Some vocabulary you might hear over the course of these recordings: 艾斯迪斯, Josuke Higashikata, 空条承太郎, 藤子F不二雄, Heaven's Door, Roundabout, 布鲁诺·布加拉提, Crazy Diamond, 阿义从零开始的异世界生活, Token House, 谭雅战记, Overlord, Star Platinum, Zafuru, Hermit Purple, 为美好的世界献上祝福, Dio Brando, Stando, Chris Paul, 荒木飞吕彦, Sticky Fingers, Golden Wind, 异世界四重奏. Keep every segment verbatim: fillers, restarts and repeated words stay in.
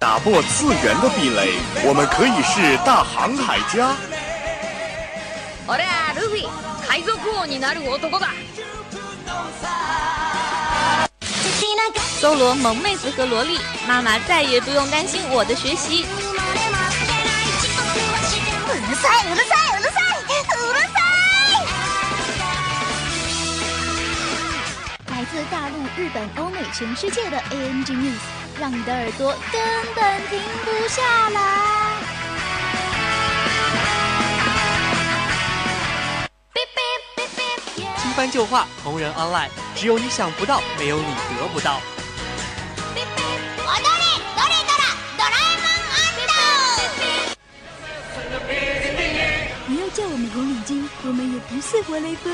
打破次元的壁垒，我们可以是大航海家。搜罗萌妹子和萝莉，妈妈再也不用担心我的学习。来自大陆、日本、欧美、全世界的 A N G News， 让你的耳朵根本停不下来。 翻旧话，同人 online， 只有你想不到，没有你得不到。不要叫我们红领巾，我们也不是活雷锋。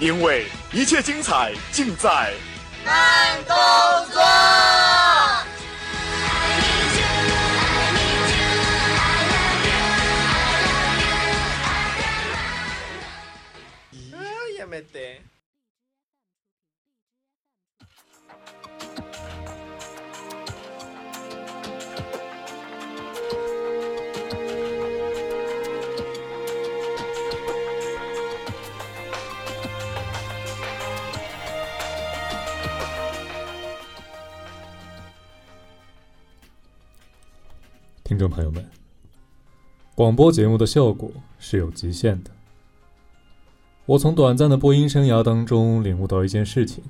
因为一切精彩尽在慢动作。 听众朋友们，广播节目的效果是有极限的。 我从短暂的播音生涯当中领悟到一件事情：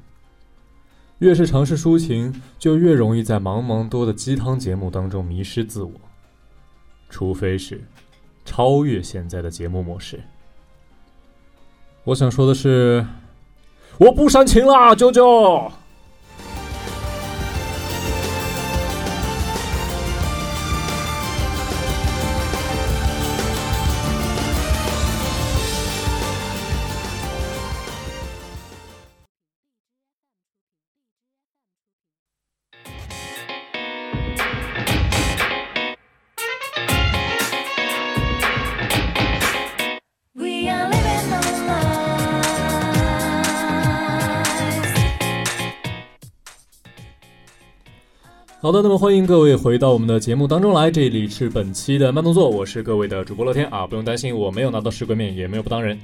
越是尝试抒情，就越容易在茫茫多的鸡汤节目当中迷失自我，除非是超越现在的节目模式。我想说的是，我不煽情啦，啾啾。 好的，那么欢迎各位回到我们的节目当中来，这里是本期的慢动作，我是各位的主播乐天啊，不用担心，我没有拿到石棍面，也没有不当人。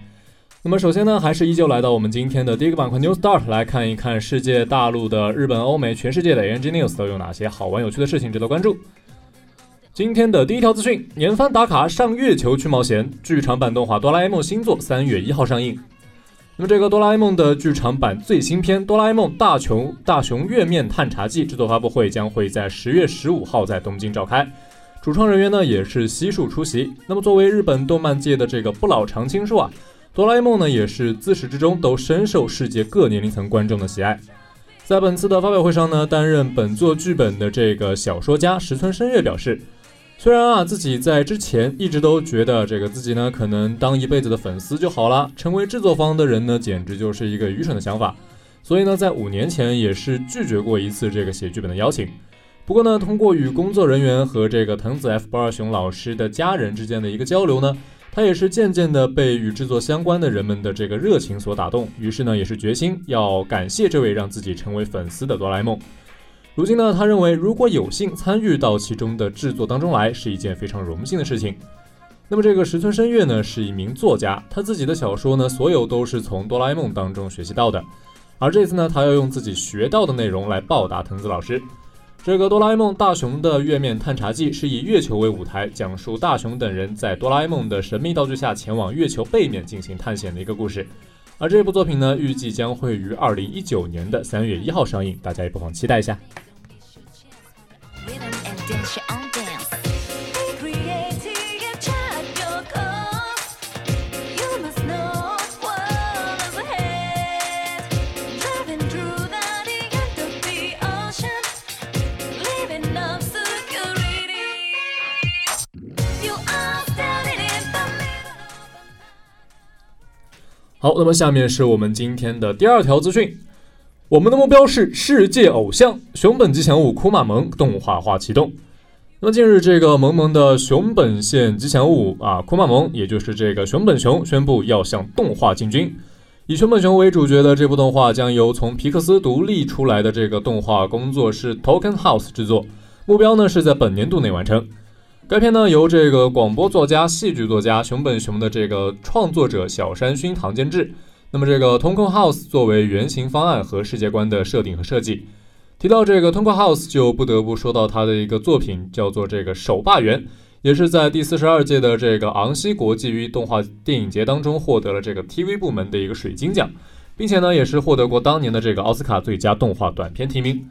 那么首先呢，还是依旧来到我们今天的第一个板块 New Start， 来看一看世界大陆的、日本、欧美、全世界的 A N G News 都有哪些好玩有趣的事情值得关注。今天的第一条资讯：年番打卡上月球去冒险，剧场版动画《哆啦 A 梦新作》三月一号上映。 那么这个哆啦 A 梦的剧场版最新篇《哆啦 A 梦大雄大雄月面探查记》制作发布会将会在十月十五号在东京召开，主创人员呢也是悉数出席。那么作为日本动漫界的这个不老常青树啊，哆啦 A 梦呢也是自始至终都深受世界各年龄层观众的喜爱。在本次的发表会上呢，担任本作剧本的这个小说家石村深月表示。 虽然啊，自己在之前一直都觉得这个自己呢，可能当一辈子的粉丝就好了，成为制作方的人呢，简直就是一个愚蠢的想法。所以呢，在五年前也是拒绝过一次这个写剧本的邀请。不过呢，通过与工作人员和这个藤子 F 不二雄老师的家人之间的一个交流呢，他也是渐渐的被与制作相关的人们的这个热情所打动，于是呢，也是决心要感谢这位让自己成为粉丝的哆啦 A 梦。 如今呢，他认为如果有幸参与到其中的制作当中来，是一件非常荣幸的事情。那么这个石村深月呢，是一名作家，他自己的小说呢，所有都是从哆啦 A 梦当中学习到的。而这次呢，他要用自己学到的内容来报答藤子老师。这个哆啦 A 梦大雄的月面探查记是以月球为舞台，讲述大雄等人在哆啦 A 梦的神秘道具下前往月球背面进行探险的一个故事。而这部作品呢，预计将会于二零一九年的三月一号上映，大家也不妨期待一下。 好，那么下面是我们今天的第二条资讯。我们的目标是世界偶像熊本吉祥物库玛萌动画化启动。那么近日，这个萌萌的熊本县吉祥物啊，库玛萌，也就是这个熊本熊，宣布要向动画进军。以熊本熊为主角的这部动画将由从皮克斯独立出来的这个动画工作室 Token House 制作，目标呢是在本年度内完成。该片呢由这个广播作家、戏剧作家熊本熊的这个创作者小山薰堂监制。那么这个 Token House 作为原型方案和世界观的设定和设计。提到这个 Token House， 就不得不说到他的一个作品，叫做这个《手霸园》，也是在第四十二届的这个昂西国际动画电影节当中获得了这个 T V 部门的一个水晶奖，并且呢也是获得过当年的这个奥斯卡最佳动画短片提名。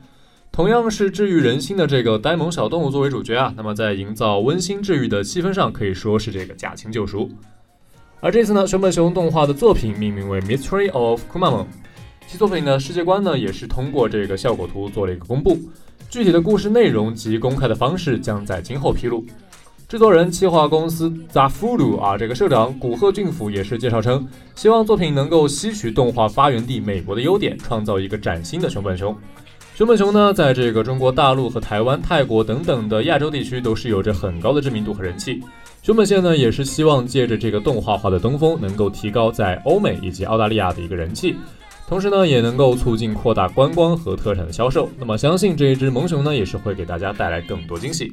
同样是治愈人心的这个呆萌小动物作为主角啊，那么在营造温馨治愈的气氛上，可以说是这个驾轻就熟。而这次呢，熊本熊动画的作品命名为 Mystery of Kumamon， 其作品的世界观呢也是通过这个效果图做了一个公布，具体的故事内容及公开的方式将在今后披露。制作人、企划公司 Zafuru 啊，这个社长古贺俊辅也是介绍称，希望作品能够吸取动画发源地美国的优点，创造一个崭新的熊本熊。熊本熊呢，在这个中国大陆和台湾、泰国等等的亚洲地区都是有着很高的知名度和人气。熊本县呢，也是希望借着这个动画化的登峰，能够提高在欧美以及澳大利亚的一个人气，同时呢，也能够促进扩大观光和特产的销售。那么，相信这一只萌熊呢，也是会给大家带来更多惊喜。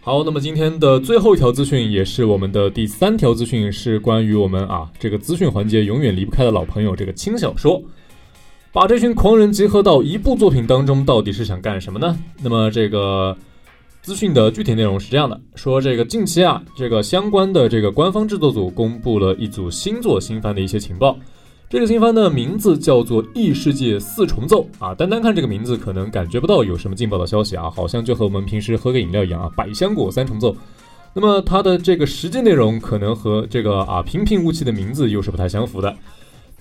好，那么今天的最后一条资讯，也是我们的第三条资讯，是关于我们啊这个资讯环节永远离不开的老朋友这个轻小说。把这群狂人集合到一部作品当中，到底是想干什么呢？那么这个资讯的具体内容是这样的，说这个近期啊，这个相关的这个官方制作组公布了一组新作新番的一些情报。这个新番的名字叫做《异世界四重奏》啊，单单看这个名字可能感觉不到有什么劲爆的消息啊，好像就和我们平时喝个饮料一样啊，百香果三重奏。那么它的这个实际内容可能和这个啊平平无奇的名字又是不太相符的。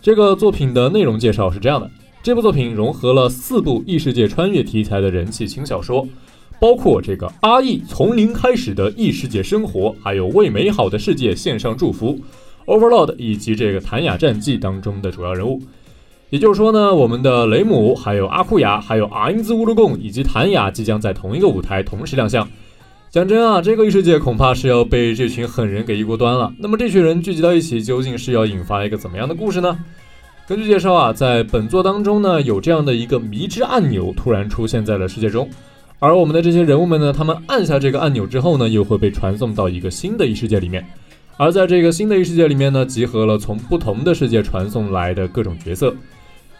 这个作品的内容介绍是这样的，这部作品融合了四部异世界穿越题材的人气轻小说，包括这个阿义从零开始的异世界生活，还有为美好的世界献上祝福。Overlord 以及这个谭雅战记当中的主要人物，也就是说呢，我们的雷姆、还有阿库雅、还有阿因兹乌鲁贡以及谭雅即将在同一个舞台同时亮相。讲真啊，这个异世界恐怕是要被这群狠人给一锅端了。那么这群人聚集到一起，究竟是要引发一个怎么样的故事呢？根据介绍啊，在本作当中呢，有这样的一个迷之按钮突然出现在了世界中，而我们的这些人物们呢，他们按下这个按钮之后呢，又会被传送到一个新的异世界里面。而在这个新的异世界里面呢，集合了从不同的世界传送来的各种角色。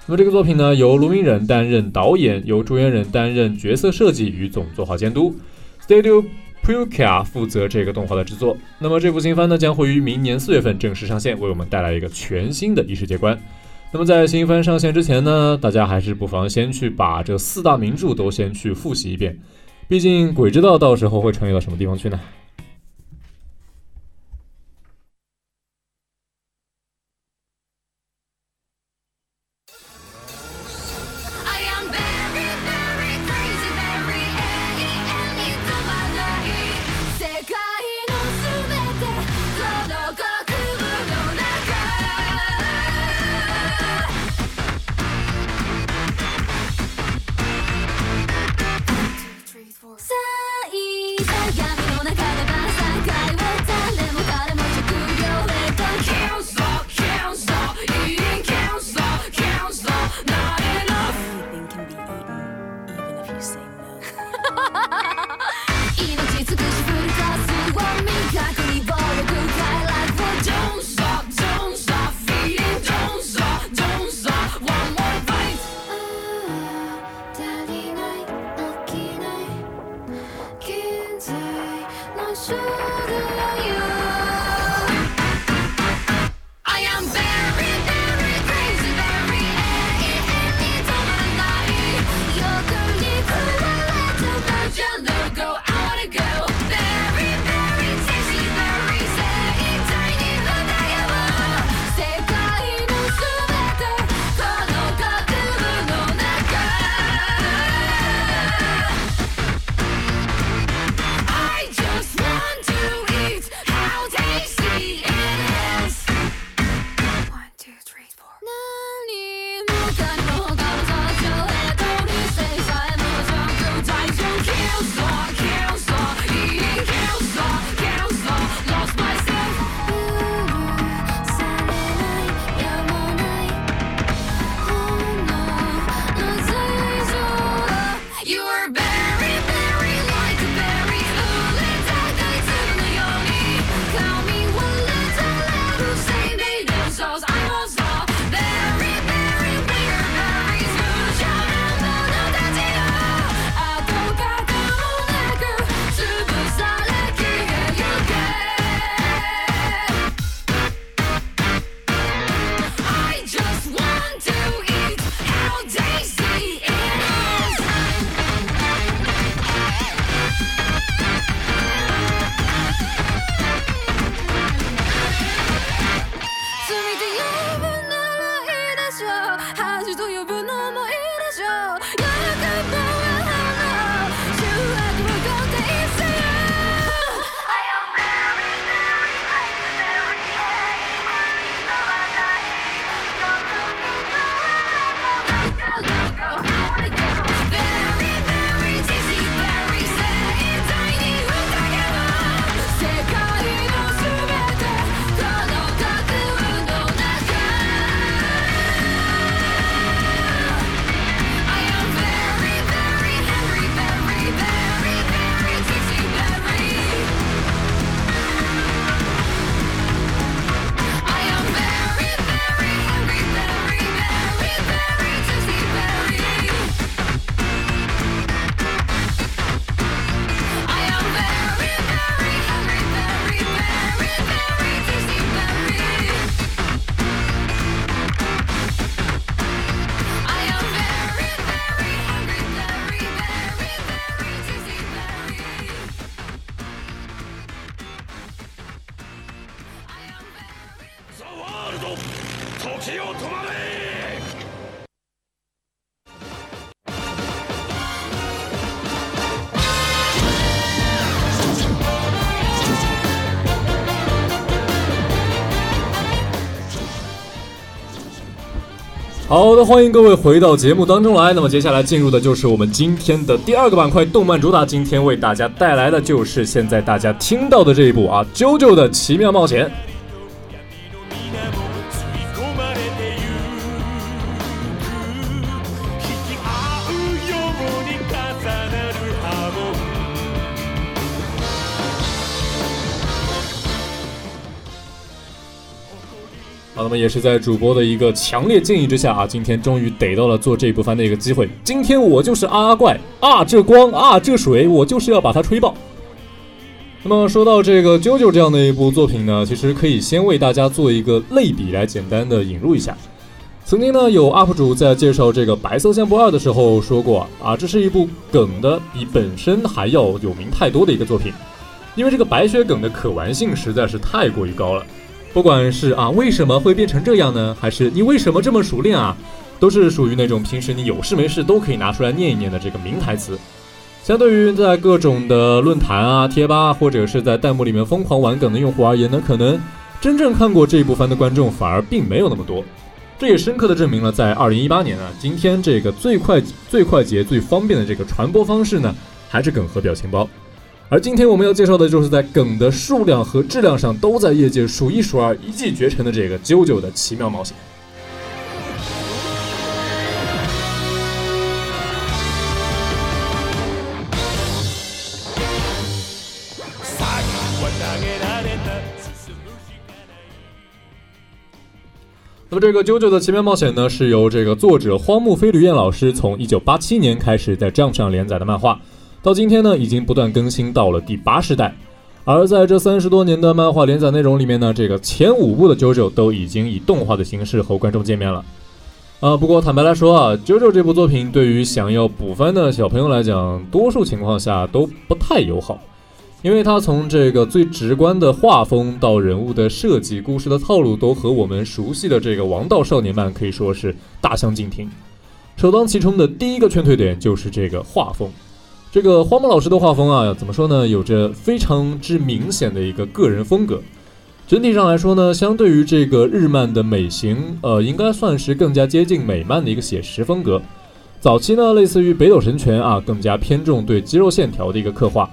那么这个作品呢，由卢明忍担任导演，由朱元忍担任角色设计与总作画监督， Stadio pruka 负责这个动画的制作。那么这部新番呢，将会于明年四月份正式上线，为我们带来一个全新的异世界观。那么在新番上线之前呢，大家还是不妨先去把这四大名著都先去复习一遍，毕竟鬼知道到时候会穿越到什么地方去呢。好的，欢迎各位回到节目当中来。那么接下来进入的就是我们今天的第二个板块，动漫主打。今天为大家带来的就是现在大家听到的这一部啊，《JoJo 的奇妙冒险》。好，那么也是在主播的一个强烈建议之下啊，今天终于逮到了做这一部番的一个机会。今天我就是啊啊怪啊，这光啊这水，我就是要把它吹爆。那么说到这个 JoJo 这样的一部作品呢，其实可以先为大家做一个类比来简单的引入一下。曾经呢，有 U P 主在介绍这个《白色相簿二》的时候说过啊，这是一部梗的比本身还要有名太多的一个作品，因为这个白雪梗的可玩性实在是太过于高了。不管是啊为什么会变成这样呢，还是你为什么这么熟练啊，都是属于那种平时你有事没事都可以拿出来念一念的这个名台词。相对于在各种的论坛啊贴吧或者是在弹幕里面疯狂玩梗的用户而言呢，可能真正看过这一部番的观众反而并没有那么多。这也深刻的证明了在二零一八年啊，今天这个最快最快捷最方便的这个传播方式呢，还是梗和表情包。而今天我们要介绍的就是在梗的数量和质量上都在业界数一数二、一骑绝尘的这个《JoJo 的奇妙冒险》。那么这个《JoJo 的奇妙冒险》呢，是由这个作者荒木飞吕彦老师从一九八七年开始在 Jump 上连载的漫画。到今天呢，已经不断更新到了第八十代，而在这三十多年的漫画连载内容里面呢，这个前五部的 JoJo 都已经以动画的形式和观众见面了。啊，不过坦白来说啊 ，JoJo 这部作品对于想要补番的小朋友来讲，多数情况下都不太友好，因为它从这个最直观的画风到人物的设计、故事的套路，都和我们熟悉的这个王道少年漫可以说是大相径庭。首当其冲的第一个劝退点就是这个画风。这个荒木老师的画风啊，怎么说呢，有着非常之明显的一个个人风格。整体上来说呢，相对于这个日漫的美型，呃，应该算是更加接近美漫的一个写实风格。早期呢，类似于北斗神拳啊，更加偏重对肌肉线条的一个刻画。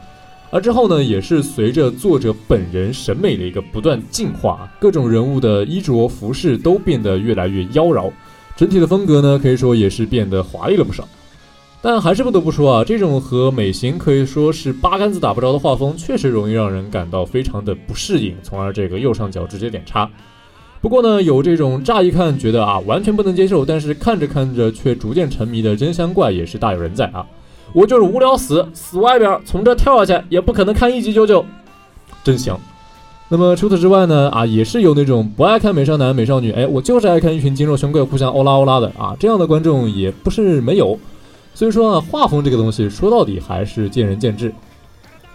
而之后呢，也是随着作者本人审美的一个不断进化，各种人物的衣着服饰都变得越来越妖娆，整体的风格呢，可以说也是变得华丽了不少。但还是不得不说啊，这种和美型可以说是八竿子打不着的画风，确实容易让人感到非常的不适应，从而这个右上角直接点叉。不过呢，有这种乍一看觉得啊完全不能接受，但是看着看着却逐渐沉迷的真香怪也是大有人在啊。我就是无聊死死外边，从这跳下去也不可能看一集九九，真香。那么除此之外呢，啊也是有那种不爱看美少男美少女，哎我就是爱看一群肌肉熊怪互相欧拉欧拉的啊，这样的观众也不是没有。所以说啊，画风这个东西说到底还是见仁见智。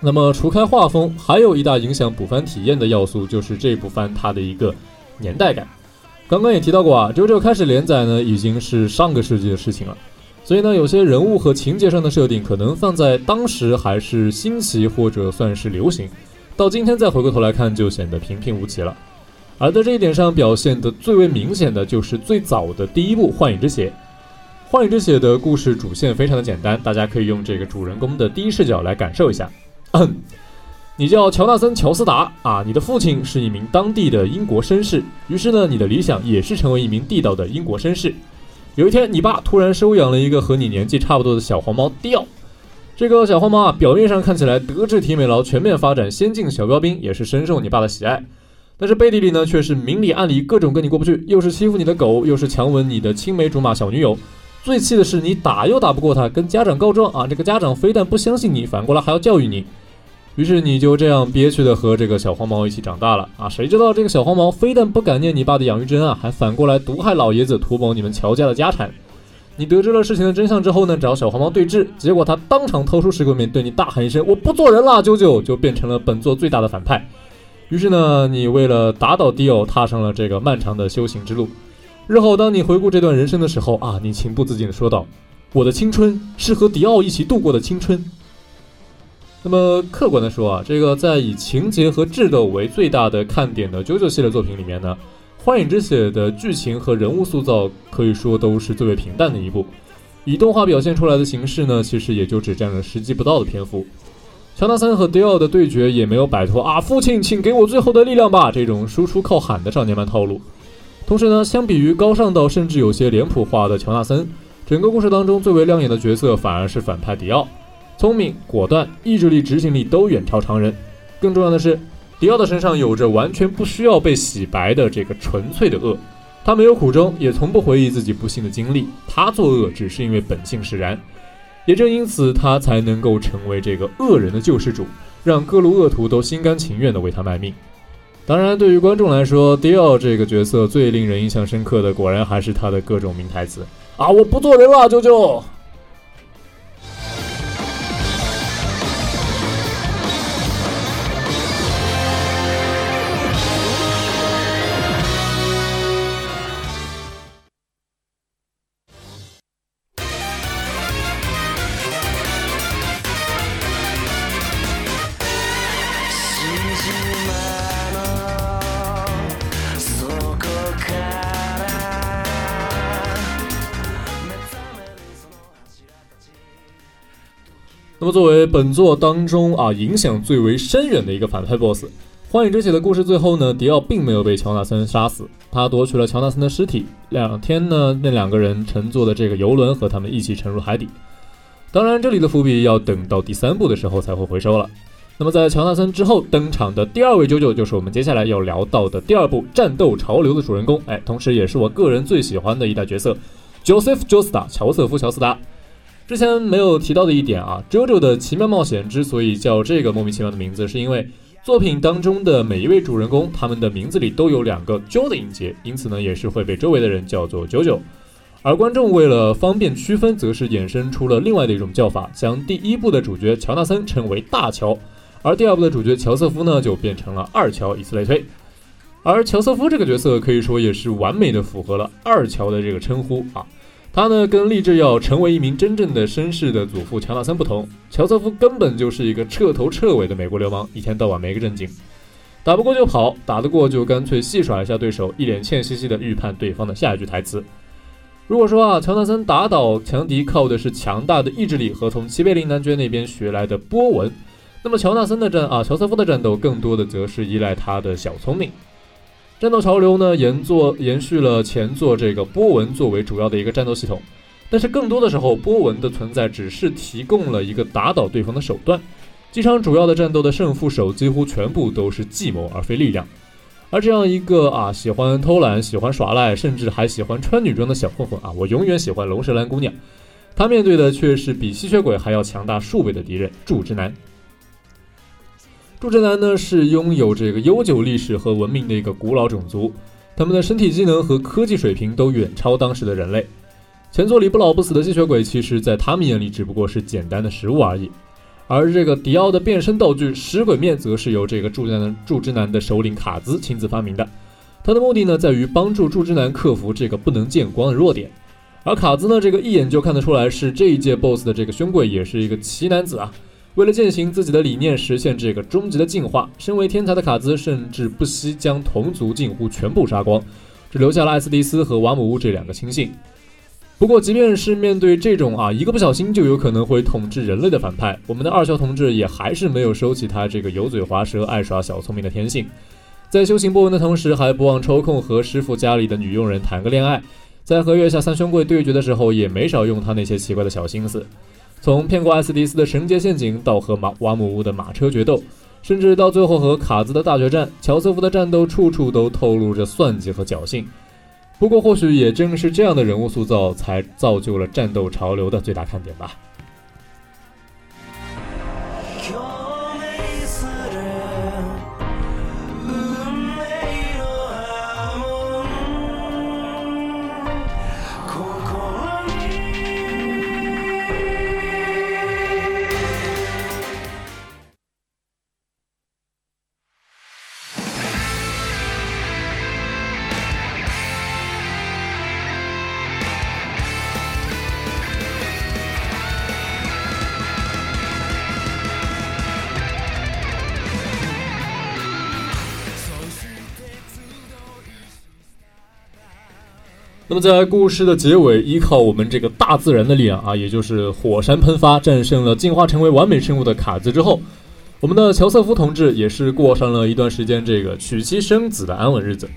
那么除开画风，还有一大影响补番体验的要素就是这部番它的一个年代感。刚刚也提到过啊，JoJo开始连载呢已经是上个世纪的事情了，所以呢有些人物和情节上的设定可能放在当时还是新奇或者算是流行，到今天再回过头来看就显得平平无奇了。而在这一点上表现的最为明显的就是最早的第一部《幻影之血》。《幻影之血》的故事主线非常的简单，大家可以用这个主人公的第一视角来感受一下。你叫乔纳森·乔斯达啊，你的父亲是一名当地的英国绅士，于是呢，你的理想也是成为一名地道的英国绅士。有一天，你爸突然收养了一个和你年纪差不多的小黄毛迪奥。这个小黄毛啊，表面上看起来德智体美劳，全面发展，先进小标兵，也是深受你爸的喜爱。但是背地里呢，却是明里暗里各种跟你过不去，又是欺负你的狗，又是强吻你的青梅竹马小女友。最气的是你打又打不过他，跟家长告状啊，这个家长非但不相信你，反过来还要教育你。于是你就这样憋屈的和这个小黄毛一起长大了啊！谁知道这个小黄毛非但不感念你爸的养育之恩啊，还反过来毒害老爷子，图谋你们乔家的家产。你得知了事情的真相之后呢，找小黄毛对峙，结果他当场掏出石棍面对你大喊一声"我不做人了，啾啾"，就变成了本作最大的反派。于是呢，你为了打倒 Dio 踏上了这个漫长的修行之路。日后当你回顾这段人生的时候啊，你情不自禁地说道：“我的青春是和迪奥一起度过的青春。”那么客观的说啊，这个在以情节和智斗为最大的看点的 JoJo 系列作品里面呢，《幻影之血》的剧情和人物塑造可以说都是最为平淡的一部，以动画表现出来的形式呢，其实也就只占了十集不到的篇幅。乔纳森和迪奥的对决也没有摆脱啊，父亲，请给我最后的力量吧这种输出靠喊的少年漫套路。同时呢，相比于高尚到甚至有些脸谱化的乔纳森，整个故事当中最为亮眼的角色反而是反派迪奥。聪明、果断、意志力、执行力都远超常人。更重要的是，迪奥的身上有着完全不需要被洗白的这个纯粹的恶。他没有苦衷，也从不回忆自己不幸的经历。他作恶只是因为本性使然。也正因此，他才能够成为这个恶人的救世主，让各路恶徒都心甘情愿地为他卖命。当然，对于观众来说，迪奥这个角色最令人印象深刻的，果然还是他的各种名台词啊！我不做人了，舅舅。那么作为本作当中啊影响最为深远的一个反派 BOSS， 幻影之血的故事最后呢，迪奥并没有被乔纳森杀死，他夺取了乔纳森的尸体，两天呢那两个人乘坐的这个游轮和他们一起沉入海底。当然这里的伏笔要等到第三部的时候才会回收了。那么在乔纳森之后登场的第二位JoJo，就是我们接下来要聊到的第二部战斗潮流的主人公，哎，同时也是我个人最喜欢的一代角色 Joseph Joestar 乔瑟夫·乔斯达。之前没有提到的一点啊， JoJo 的奇妙冒险之所以叫这个莫名其妙的名字，是因为作品当中的每一位主人公，他们的名字里都有两个 Jo 的音节，因此呢也是会被周围的人叫做 JoJo。 而观众为了方便区分，则是衍生出了另外的一种叫法，将第一部的主角乔纳森称为大乔，而第二部的主角乔瑟夫呢就变成了二乔，以此类推。而乔瑟夫这个角色可以说也是完美的符合了二乔的这个称呼啊，他呢跟立志要成为一名真正的绅士的祖父乔纳森不同，乔瑟夫根本就是一个彻头彻尾的美国流氓，一天到晚没个正经，打不过就跑，打得过就干脆戏耍一下对手，一脸欠兮兮的预判对方的下一句台词。如果说啊，乔纳森打倒强敌靠的是强大的意志力和从齐贝林男爵那边学来的波纹，那么乔纳森的战啊，乔瑟夫的战斗更多的则是依赖他的小聪明。战斗潮流呢，延作延续了前作这个波纹作为主要的一个战斗系统，但是更多的时候，波纹的存在只是提供了一个打倒对方的手段。几场主要的战斗的胜负手几乎全部都是计谋而非力量。而这样一个啊，喜欢偷懒、喜欢耍赖，甚至还喜欢穿女装的小混混啊，我永远喜欢龙舌兰姑娘。她面对的却是比吸血鬼还要强大数倍的敌人——柱之男。柱之男呢是拥有这个悠久历史和文明的一个古老种族，他们的身体机能和科技水平都远超当时的人类。前作里不老不死的吸血鬼，其实在他们眼里只不过是简单的食物而已。而这个迪奥的变身道具食鬼面，则是由这个柱之男柱之男的首领卡兹亲自发明的。他的目的呢在于帮助柱之男克服这个不能见光的弱点。而卡兹呢，这个一眼就看得出来是这一届 BOSS 的这个兄贵，也是一个奇男子啊。为了践行自己的理念，实现这个终极的进化，身为天才的卡兹甚至不惜将同族近乎全部杀光，只留下了艾斯迪斯和瓦姆乌这两个亲信。不过即便是面对这种啊一个不小心就有可能会统治人类的反派，我们的二乔同志也还是没有收起他这个油嘴滑舌、爱耍小聪明的天性，在修行波纹的同时，还不忘抽空和师傅家里的女佣人谈个恋爱。在和月下三兄贵对决的时候，也没少用他那些奇怪的小心思，从骗过艾斯迪斯的绳结陷阱，到和马瓦姆乌的马车决斗，甚至到最后和卡兹的大决战，乔瑟夫的战斗处处都透露着算计和侥幸。不过或许也正是这样的人物塑造，才造就了战斗潮流的最大看点吧。那么在故事的结尾，依靠我们这个大自然的力量啊，也就是火山喷发战胜了进化成为完美生物的卡兹之后，我们的乔瑟夫同志也是过上了一段时间这个娶妻生子的安稳日子。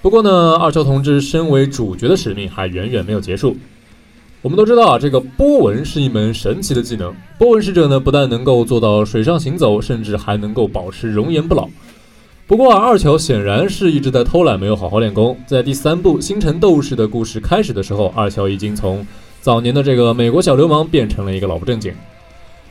不过呢，二乔同志身为主角的使命还远远没有结束。我们都知道啊，这个波纹是一门神奇的技能，波纹使者呢不但能够做到水上行走，甚至还能够保持容颜不老。不过啊，二乔显然是一直在偷懒，没有好好练功。在第三部《星辰斗士》的故事开始的时候，二乔已经从早年的这个美国小流氓变成了一个老不正经。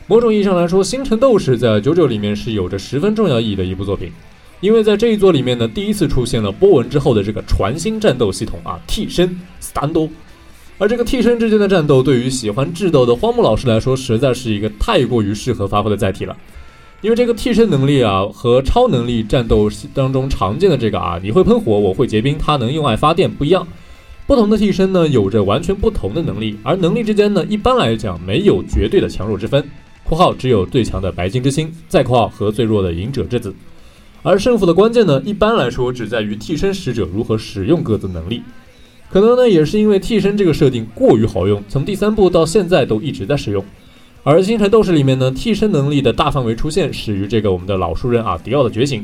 某种意义上来说，《星辰斗士》在九九里面是有着十分重要意义的一部作品，因为在这一作里面呢，第一次出现了波纹之后的这个传星战斗系统啊，替身 Stando。而这个替身之间的战斗，对于喜欢智斗的荒木老师来说，实在是一个太过于适合发挥的载体了。因为这个替身能力啊和超能力战斗当中常见的这个啊你会喷火我会结冰它能用爱发电不一样，不同的替身呢有着完全不同的能力，而能力之间呢一般来讲没有绝对的强弱之分，括号只有最强的白金之星，再括号和最弱的隐者之子。而胜负的关键呢一般来说只在于替身使者如何使用各自能力，可能呢也是因为替身这个设定过于好用，从第三部到现在都一直在使用。而星辰斗士里面呢，替身能力的大范围出现始于这个我们的老熟人啊迪奥的觉醒。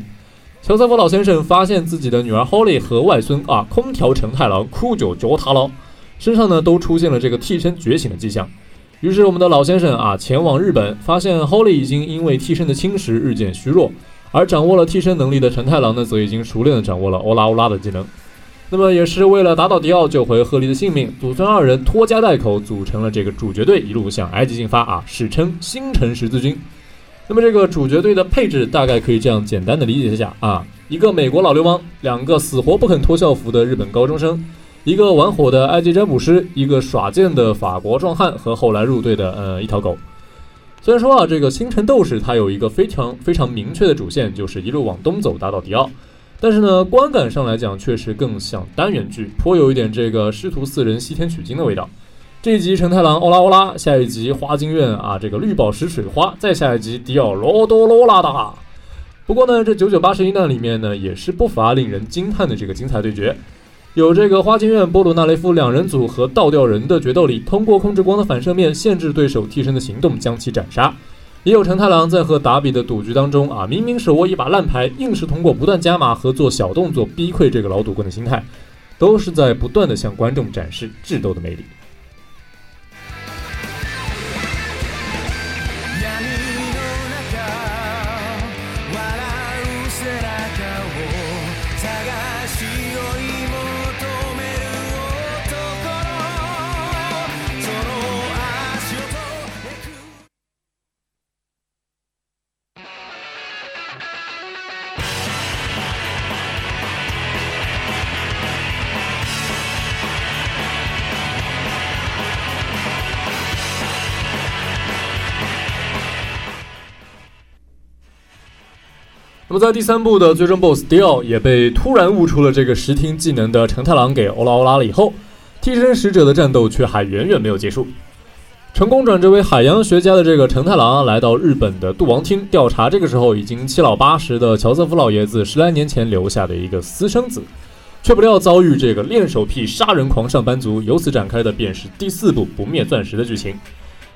乔瑟夫老先生发现自己的女儿 Holly 和外孙啊空调成太郎酷九九塔郎身上呢都出现了这个替身觉醒的迹象，于是我们的老先生啊前往日本，发现 Holly 已经因为替身的侵蚀日渐虚弱，而掌握了替身能力的成太郎呢则已经熟练的掌握了欧拉欧拉的技能。那么也是为了打倒迪奥救回赫利的性命，祖孙二人拖家带口组成了这个主角队，一路向埃及进发啊，史称星辰十字军。那么这个主角队的配置大概可以这样简单的理解一下啊，一个美国老流氓，两个死活不肯脱校服的日本高中生，一个玩火的埃及占卜师，一个耍剑的法国壮汉和后来入队的呃一条狗。虽然说啊，这个星辰斗士它有一个非常非常明确的主线，就是一路往东走打倒迪奥。但是呢，观感上来讲确实更像单元剧，颇有一点这个师徒四人西天取经的味道。这一集承太郎欧拉欧拉，下一集花京院啊这个绿宝石水花，再下一集迪奥罗多罗拉达。不过呢，这九九八十一难里面呢也是不乏令人惊叹的这个精彩对决，有这个花京院波鲁纳雷夫两人组和倒吊人的决斗里，通过控制光的反射面限制对手替身的行动，将其斩杀。也有成太郎在和达比的赌局当中啊，明明手握一把烂牌，硬是通过不断加码和做小动作逼溃这个老赌棍的心态，都是在不断的向观众展示智斗的魅力。那么在第三部的最终 BOSS Dio 也被突然悟出了这个识听技能的成太郎给欧拉欧拉了以后，替身使者的战斗却还远远没有结束。成功转职为海洋学家的这个成太郎来到日本的杜王厅调查这个时候已经七老八十的乔瑟夫老爷子十来年前留下的一个私生子，却不料遭遇这个练手癖杀人狂上班族，由此展开的便是第四部不灭钻石的剧情。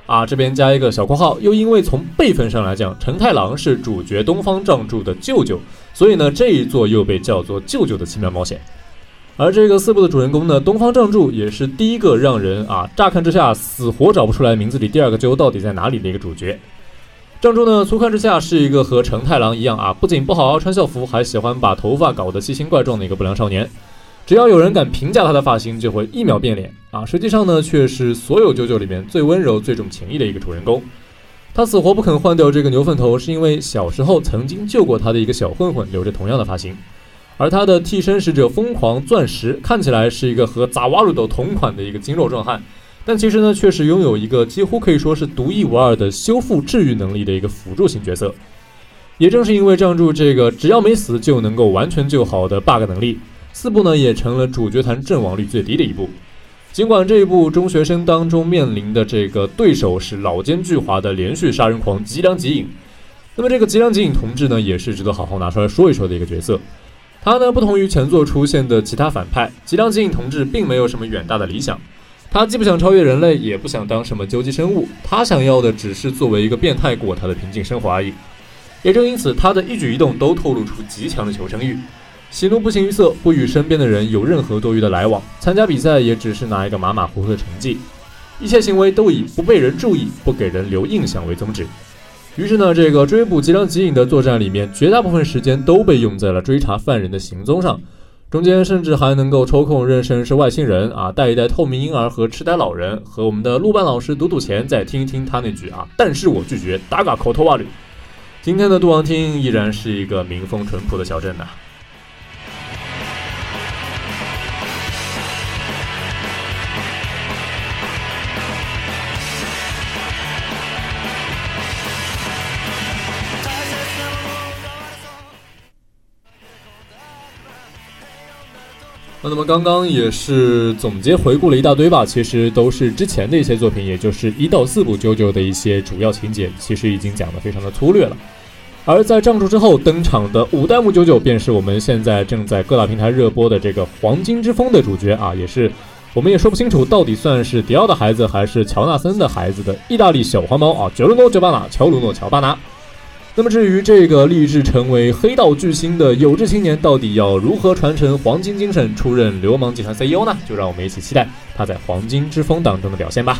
啊，这边加一个小括号，又因为从辈分上来讲，成太郎是主角东方仗助的舅舅，所以呢这一作又被叫做舅舅的奇妙冒险。而这个四部的主人公呢，东方仗助也是第一个让人啊乍看之下死活找不出来名字里第二个舅到底在哪里的一个主角。仗助呢粗看之下是一个和成太郎一样啊，不仅不好好穿校服，还喜欢把头发搞得奇形怪状的一个不良少年。只要有人敢评价他的发型，就会一秒变脸啊！实际上呢，却是所有九九里面最温柔、最重情义的一个主人公。他死活不肯换掉这个牛粪头，是因为小时候曾经救过他的一个小混混留着同样的发型。而他的替身使者疯狂钻石看起来是一个和Zafuru的同款的一个精肉壮汉，但其实呢，却是拥有一个几乎可以说是独一无二的修复治愈能力的一个辅助型角色。也正是因为仗助这个只要没死就能够完全救好的 bug 能力，四部呢也成了主角团阵亡率最低的一部。尽管这一部中学生当中面临的这个对手是老奸巨猾的连续杀人狂吉良吉影，那么这个吉良吉影同志呢也是值得好好拿出来说一说的一个角色。他呢，不同于前作出现的其他反派，吉良吉影同志并没有什么远大的理想。他既不想超越人类，也不想当什么究极生物，他想要的只是作为一个变态过他的平静生活而已。也正因此，他的一举一动都透露出极强的求生欲，喜怒不形于色，不与身边的人有任何多余的来往。参加比赛也只是拿一个马马虎虎的成绩，一切行为都以不被人注意、不给人留印象为宗旨。于是呢，这个追捕吉良吉影的作战里面，绝大部分时间都被用在了追查犯人的行踪上，中间甚至还能够抽空认识是外星人啊，带一带透明婴儿和痴呆老人，和我们的陆半老师赌赌钱，再听一听他那句啊，但是我拒绝打嘎口头话。今天的杜王町依然是一个民风淳朴的小镇呐、啊。那么刚刚也是总结回顾了一大堆吧，其实都是之前的一些作品，也就是一到四部JoJo的一些主要情节，其实已经讲得非常的粗略了。而在丈助之后登场的五代目JoJo便是我们现在正在各大平台热播的这个黄金之风的主角啊，也是我们也说不清楚到底算是迪奥的孩子还是乔纳森的孩子的意大利小黄毛啊，乔鲁诺·乔巴纳，乔鲁诺·乔巴纳。那么至于这个立志成为黑道巨星的有志青年到底要如何传承黄金精神出任流氓集团 C E O 呢，就让我们一起期待他在黄金之风当中的表现吧。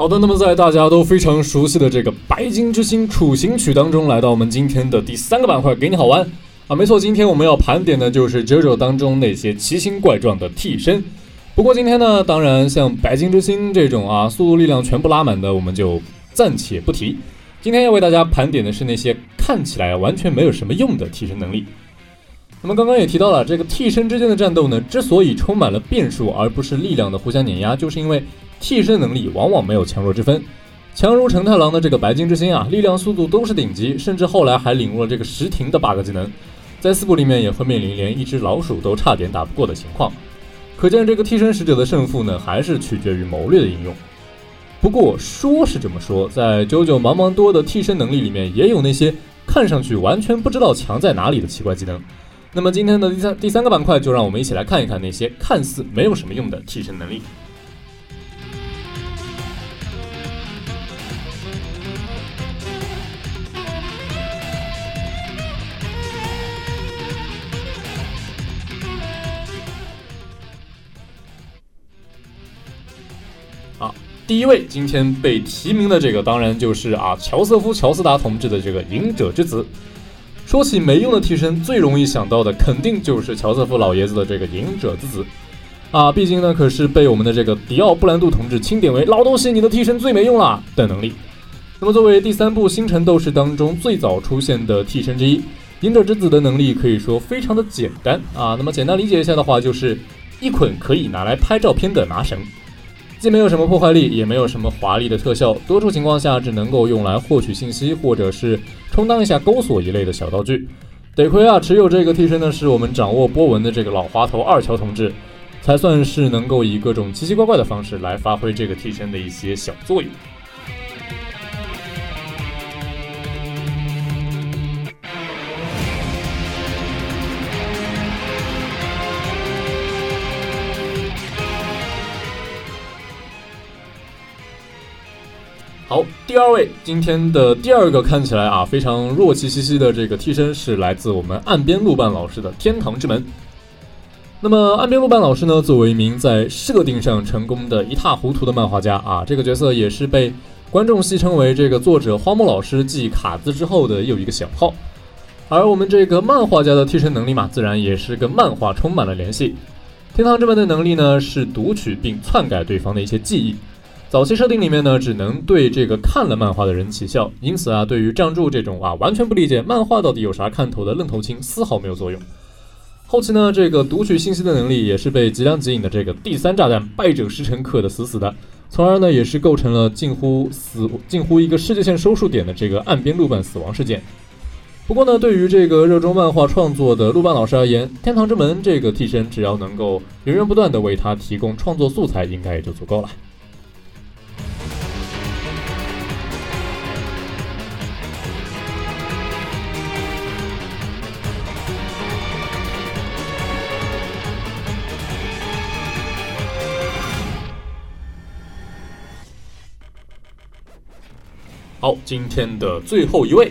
好的，那么在大家都非常熟悉的这个白金之星处刑曲当中，来到我们今天的第三个板块，给你好玩啊！没错，今天我们要盘点的就是 JoJo 当中那些奇形怪状的替身。不过今天呢，当然像白金之星这种啊，速度力量全部拉满的，我们就暂且不提。今天要为大家盘点的是那些看起来完全没有什么用的替身能力。那么刚刚也提到了，这个替身之间的战斗呢，之所以充满了变数，而不是力量的互相碾压，就是因为替身能力往往没有强弱之分。强如承太郎的这个白金之星啊，力量速度都是顶级，甚至后来还领悟了这个石庭的 bug 技能，在四部里面也会面临连一只老鼠都差点打不过的情况。可见这个替身使者的胜负呢，还是取决于谋略的应用。不过说是这么说，在JoJo茫茫多的替身能力里面，也有那些看上去完全不知道强在哪里的奇怪技能。那么今天的第三第三个板块，就让我们一起来看一看那些看似没有什么用的替身能力。第一位今天被提名的这个，当然就是啊乔瑟夫·乔斯达同志的这个隐者之子。说起没用的替身，最容易想到的肯定就是乔瑟夫老爷子的这个隐者之子啊，毕竟呢可是被我们的这个迪奥·布兰度同志钦点为老东西你的替身最没用啦的能力。那么作为第三部星辰斗士当中最早出现的替身之一，隐者之子的能力可以说非常的简单啊。那么简单理解一下的话，就是一捆可以拿来拍照片的麻绳，既没有什么破坏力，也没有什么华丽的特效，多数情况下只能够用来获取信息，或者是充当一下钩索一类的小道具。得亏啊，持有这个替身呢，是我们掌握波纹的这个老滑头二乔同志，才算是能够以各种奇奇怪怪的方式来发挥这个替身的一些小作用。好，第二位，今天的第二个看起来啊非常弱气兮兮的这个替身，是来自我们岸边露伴老师的天堂之门。那么岸边露伴老师呢，作为一名在设定上成功的一塌糊涂的漫画家啊，这个角色也是被观众戏称为这个作者荒木老师继卡兹之后的又一个小号。而我们这个漫画家的替身能力嘛，自然也是跟漫画充满了联系。天堂之门的能力呢，是读取并篡改对方的一些记忆。早期设定里面呢，只能对这个看了漫画的人起效，因此啊，对于仗助这种啊完全不理解漫画到底有啥看头的愣头青丝毫没有作用。后期呢，这个读取信息的能力也是被吉良吉影的这个第三炸弹败者石城克的死死的，从而呢也是构成了近乎死近乎一个世界线收束点的这个岸边露伴死亡事件。不过呢，对于这个热衷漫画创作的露伴老师而言，天堂之门这个替身只要能够源源不断的为他提供创作素材，应该也就足够了。好，今天的最后一位，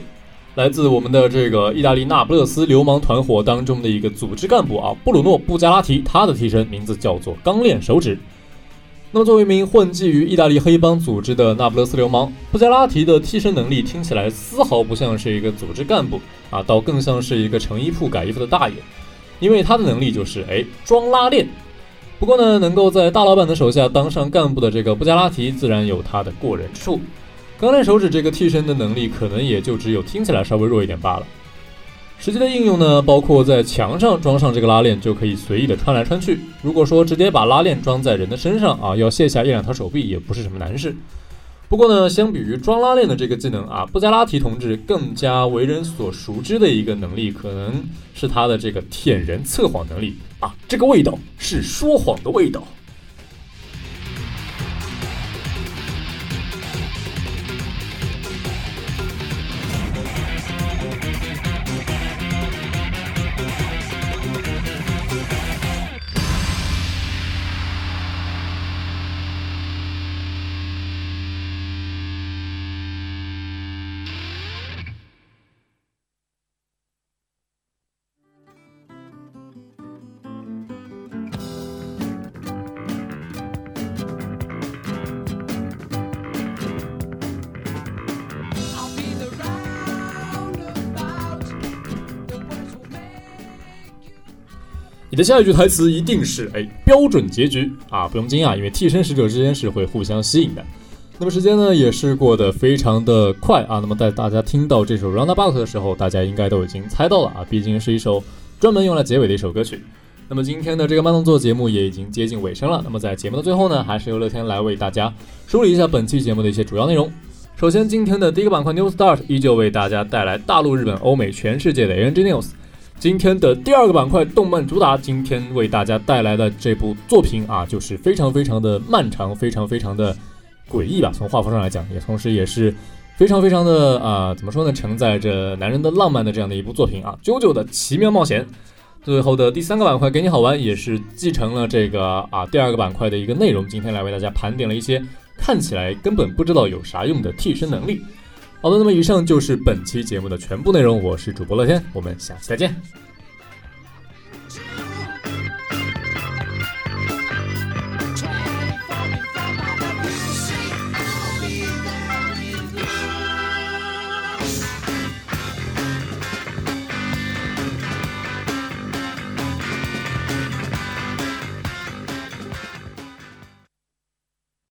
来自我们的这个意大利那不勒斯流氓团伙当中的一个组织干部啊，布鲁诺·布加拉提，他的替身名字叫做钢链手指。那么作为一名混迹于意大利黑帮组织的那不勒斯流氓，布加拉提的替身能力听起来丝毫不像是一个组织干部啊，倒更像是一个成衣铺改衣服的大爷，因为他的能力就是哎装拉链。不过呢，能够在大老板的手下当上干部的这个布加拉提，自然有他的过人之处。钢链手指这个替身的能力，可能也就只有听起来稍微弱一点罢了。实际的应用呢，包括在墙上装上这个拉链，就可以随意的穿来穿去。如果说直接把拉链装在人的身上啊，要卸下一两条手臂也不是什么难事。不过呢，相比于装拉链的这个技能啊，布加拉提同志更加为人所熟知的一个能力，可能是他的这个舔人测谎能力啊，这个味道是说谎的味道。的下一句台词一定是哎标准结局啊，不用惊讶，因为替身使者之间是会互相吸引的。那么时间呢也是过得非常的快啊，那么在大家听到这首 Roundabout 的时候，大家应该都已经猜到了啊，毕竟是一首专门用来结尾的一首歌曲。那么今天的这个慢动作节目也已经接近尾声了，那么在节目的最后呢，还是由乐天来为大家梳理一下本期节目的一些主要内容。首先，今天的第一个板块 New Start 依旧为大家带来大陆、日本、欧美、全世界的 A N G News。今天的第二个板块动漫主打，今天为大家带来的这部作品啊，就是非常非常的漫长，非常非常的诡异吧。从画风上来讲，也同时也是非常非常的啊、呃，怎么说呢，承载着男人的浪漫的这样的一部作品啊，《啾啾的奇妙冒险》。最后的第三个板块给你好玩，也是继承了这个啊第二个板块的一个内容，今天来为大家盘点了一些看起来根本不知道有啥用的替身能力。好的，那么以上就是本期节目的全部内容，我是主播乐天，我们下期再见。